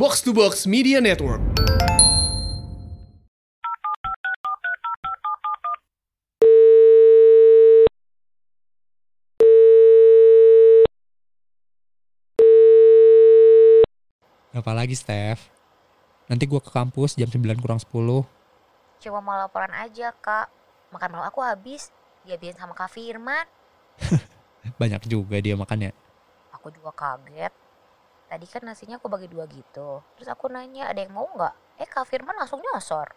Box to Box Media Network. Apalagi, Steph? Nanti gue ke kampus jam 9:10. Cuma mau laporan aja, Kak. Makan malam aku habis. Dihabisin sama Kak Firman. Banyak juga dia makannya. Aku juga kaget. Tadi kan nasinya aku bagi dua gitu. Terus aku nanya, ada yang mau nggak? Kak Firman langsung nyosor.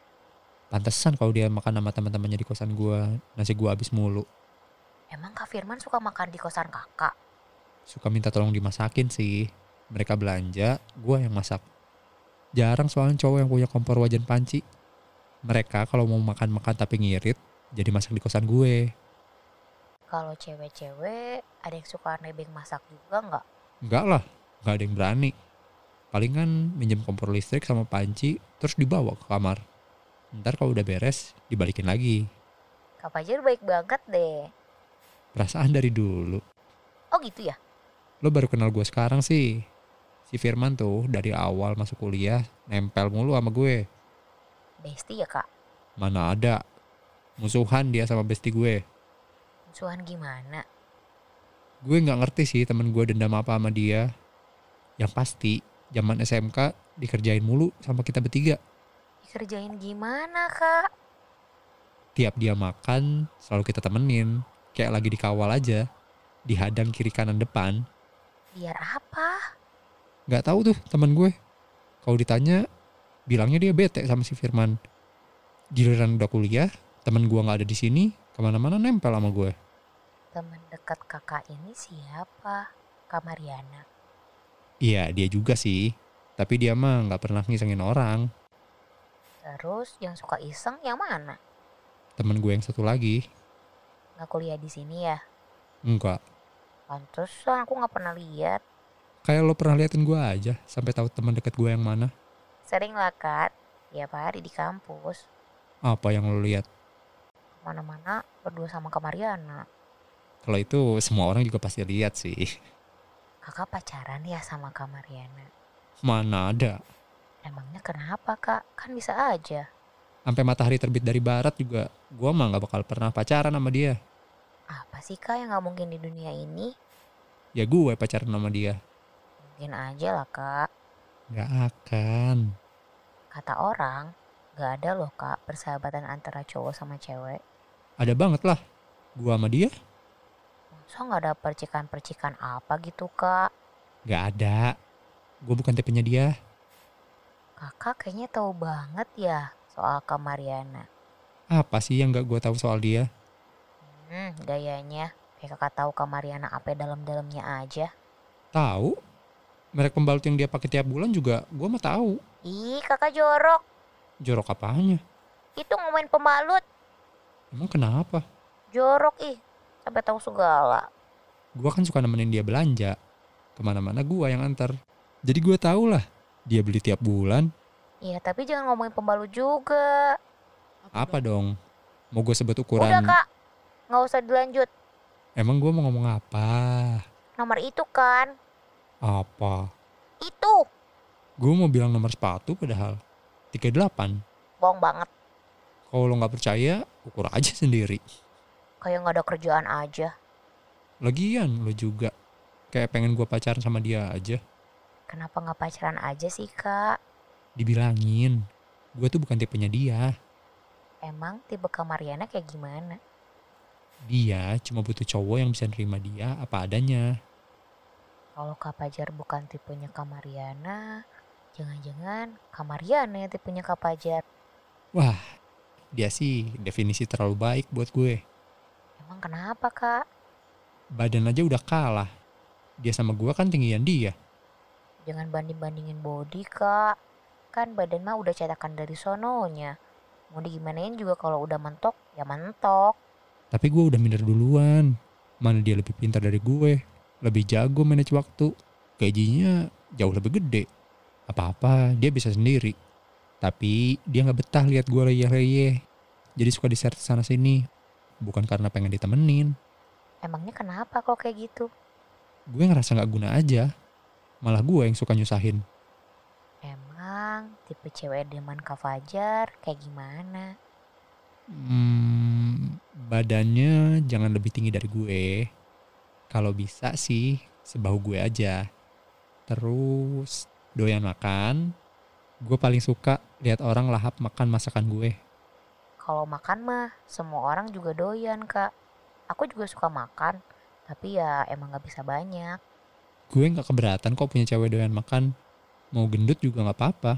Pantesan kalau dia makan sama teman-temannya di kosan gue, nasi gue habis mulu. Emang Kak Firman suka makan di kosan kakak? Suka minta tolong dimasakin sih. Mereka belanja, gue yang masak. Jarang soalnya cowok yang punya kompor wajan panci. Mereka kalau mau makan-makan tapi ngirit, jadi masak di kosan gue. Kalau cewek-cewek, ada yang suka nebeng masak juga nggak? Nggak lah. Gak ada yang berani. Palingan minjem kompor listrik sama panci, terus dibawa ke kamar. Ntar kalau udah beres, dibalikin lagi. Kak Fajar baik banget deh. Perasaan dari dulu. Oh gitu ya? Lo baru kenal gue sekarang sih. Si Firman tuh dari awal masuk kuliah, nempel mulu sama gue. Besti ya, Kak? Mana ada. Musuhan dia sama besti gue. Musuhan gimana? Gue gak ngerti sih temen gue dendam apa sama dia. Yang pasti, zaman SMK dikerjain mulu sama kita bertiga. Dikerjain gimana, Kak? Tiap dia makan, selalu kita temenin. Kayak lagi dikawal aja. Dihadang kiri kanan depan. Biar apa? Gak tahu tuh teman gue. Kalau ditanya, bilangnya dia bete sama si Firman. Giliran udah kuliah, teman gue gak ada di sini, kemana-mana nempel sama gue. Teman dekat kakak ini siapa? Kak Mariana. Iya, dia juga sih. Tapi dia mah gak pernah ngisengin orang. Terus yang suka iseng yang mana? Temen gue yang satu lagi. Gak kuliah di sini ya? Enggak. Pantesan aku gak pernah lihat. Kayak lo pernah liatin gue aja sampai tahu teman deket gue yang mana. Sering lah, Kak. Tiap hari di kampus. Apa yang lo lihat? Kemana-mana berdua sama Kak Mariana. Kalau itu semua orang juga pasti lihat sih. Kakak pacaran ya sama Kak Mariana? Mana ada. Emangnya kenapa, Kak? Kan bisa aja. Sampai matahari terbit dari barat juga, gue mah gak bakal pernah pacaran sama dia. Apa sih, Kak, yang gak mungkin di dunia ini? Ya gue pacaran sama dia. Mungkin aja lah, Kak. Gak akan. Kata orang, gak ada loh, Kak, persahabatan antara cowok sama cewek. Ada banget lah. Gue sama dia. So gak ada percikan-percikan apa gitu, Kak? Gak ada. Gue bukan tipenya dia. Kakak kayaknya tahu banget ya soal Kak Mariana. Apa sih yang gak gue tahu soal dia? Gayanya. Kayak kakak tahu Kak Mariana apa dalam-dalamnya aja. Tahu? Merek pembalut yang dia pakai tiap bulan juga gue mah tahu. Ih, kakak jorok. Jorok apanya? Itu ngomongin pembalut. Emang kenapa? Jorok ih. Sampai tahu segala. Gue kan suka nemenin dia belanja. Kemana-mana gue yang antar. Jadi gue tau lah. Dia beli tiap bulan. Iya, tapi jangan ngomongin pembalut juga. Apa dong? Mau gue sebut ukuran? Udah, Kak. Gak usah dilanjut. Emang gue mau ngomong apa? Nomor itu kan. Apa? Itu. Gue mau bilang nomor sepatu padahal. 38. Bohong banget. Kalau lo gak percaya, ukur aja sendiri. Kayak gak ada kerjaan aja. Lagian lo juga. Kayak pengen gue pacaran sama dia aja. Kenapa gak pacaran aja sih, Kak? Dibilangin. Gue tuh bukan tipenya dia. Emang tipe Kak Mariana kayak gimana? Dia cuma butuh cowok yang bisa nerima dia apa adanya. Kalau Kak Fajar bukan tipenya Kak Mariana, jangan-jangan Kak Mariana yang tipenya Kak Fajar. Wah, dia sih definisi terlalu baik buat gue. Emang kenapa, Kak? Badan aja udah kalah. Dia sama gua kan tinggian dia. Jangan banding-bandingin body, Kak. Kan badan mah udah cetakan dari sononya. Mau digimanain juga kalau udah mentok, ya mentok. Tapi gua udah minder duluan. Mana dia lebih pintar dari gue. Lebih jago manage waktu. Gajinya jauh lebih gede. Apa-apa dia bisa sendiri. Tapi dia gak betah lihat gua reyeh-reyeh. Jadi suka di-share sana-sini. Bukan karena pengen ditemenin. Emangnya kenapa kok kayak gitu? Gue ngerasa gak guna aja. Malah gue yang suka nyusahin. tipe cewek demen Kak Fajar kayak gimana? Badannya jangan lebih tinggi dari gue. Kalau bisa sih sebahu gue aja. Terus doyan makan. Gue paling suka lihat orang lahap makan masakan gue. Kalau makan mah semua orang juga doyan, Kak. Aku juga suka makan, tapi ya emang gak bisa banyak. Gue gak keberatan kok punya cewek doyan makan. Mau gendut juga gak apa-apa.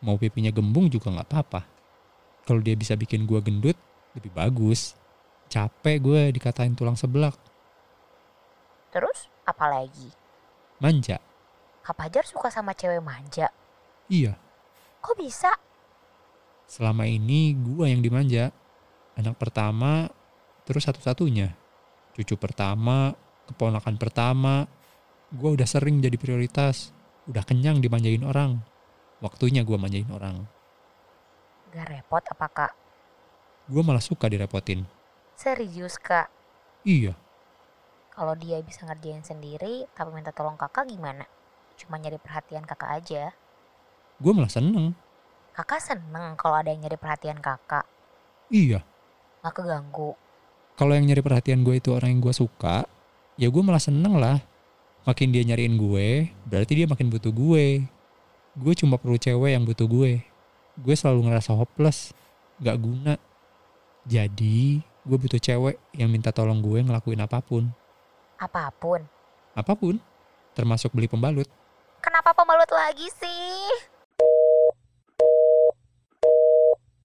Mau pipinya gembung juga gak apa-apa. Kalau dia bisa bikin gue gendut, lebih bagus. Capek gue dikatain tulang seblak. Terus apa lagi? Manja. Kak Fajar suka sama cewek manja? Iya. Kok bisa? Selama ini gue yang dimanja. Anak pertama, terus satu-satunya. Cucu pertama, keponakan pertama. Gue udah sering jadi prioritas. Udah kenyang dimanjain orang. Waktunya gue manjain orang. Gak repot apa, Kak? Gue malah suka direpotin. Serius, Kak? Iya. Kalau dia bisa ngerjain sendiri, tapi minta tolong kakak gimana? Cuma nyari perhatian kakak aja. Gue malah seneng. Kakak seneng kalau ada yang nyari perhatian kakak? Iya. Gak keganggu? Kalau yang nyari perhatian gue itu orang yang gue suka, ya gue malah seneng lah. Makin dia nyariin gue, berarti dia makin butuh gue. Gue cuma perlu cewek yang butuh gue. Gue selalu ngerasa hopeless, gak guna. Jadi, gue butuh cewek yang minta tolong gue ngelakuin apapun. Apapun? Apapun, termasuk beli pembalut. Kenapa pembalut lagi sih?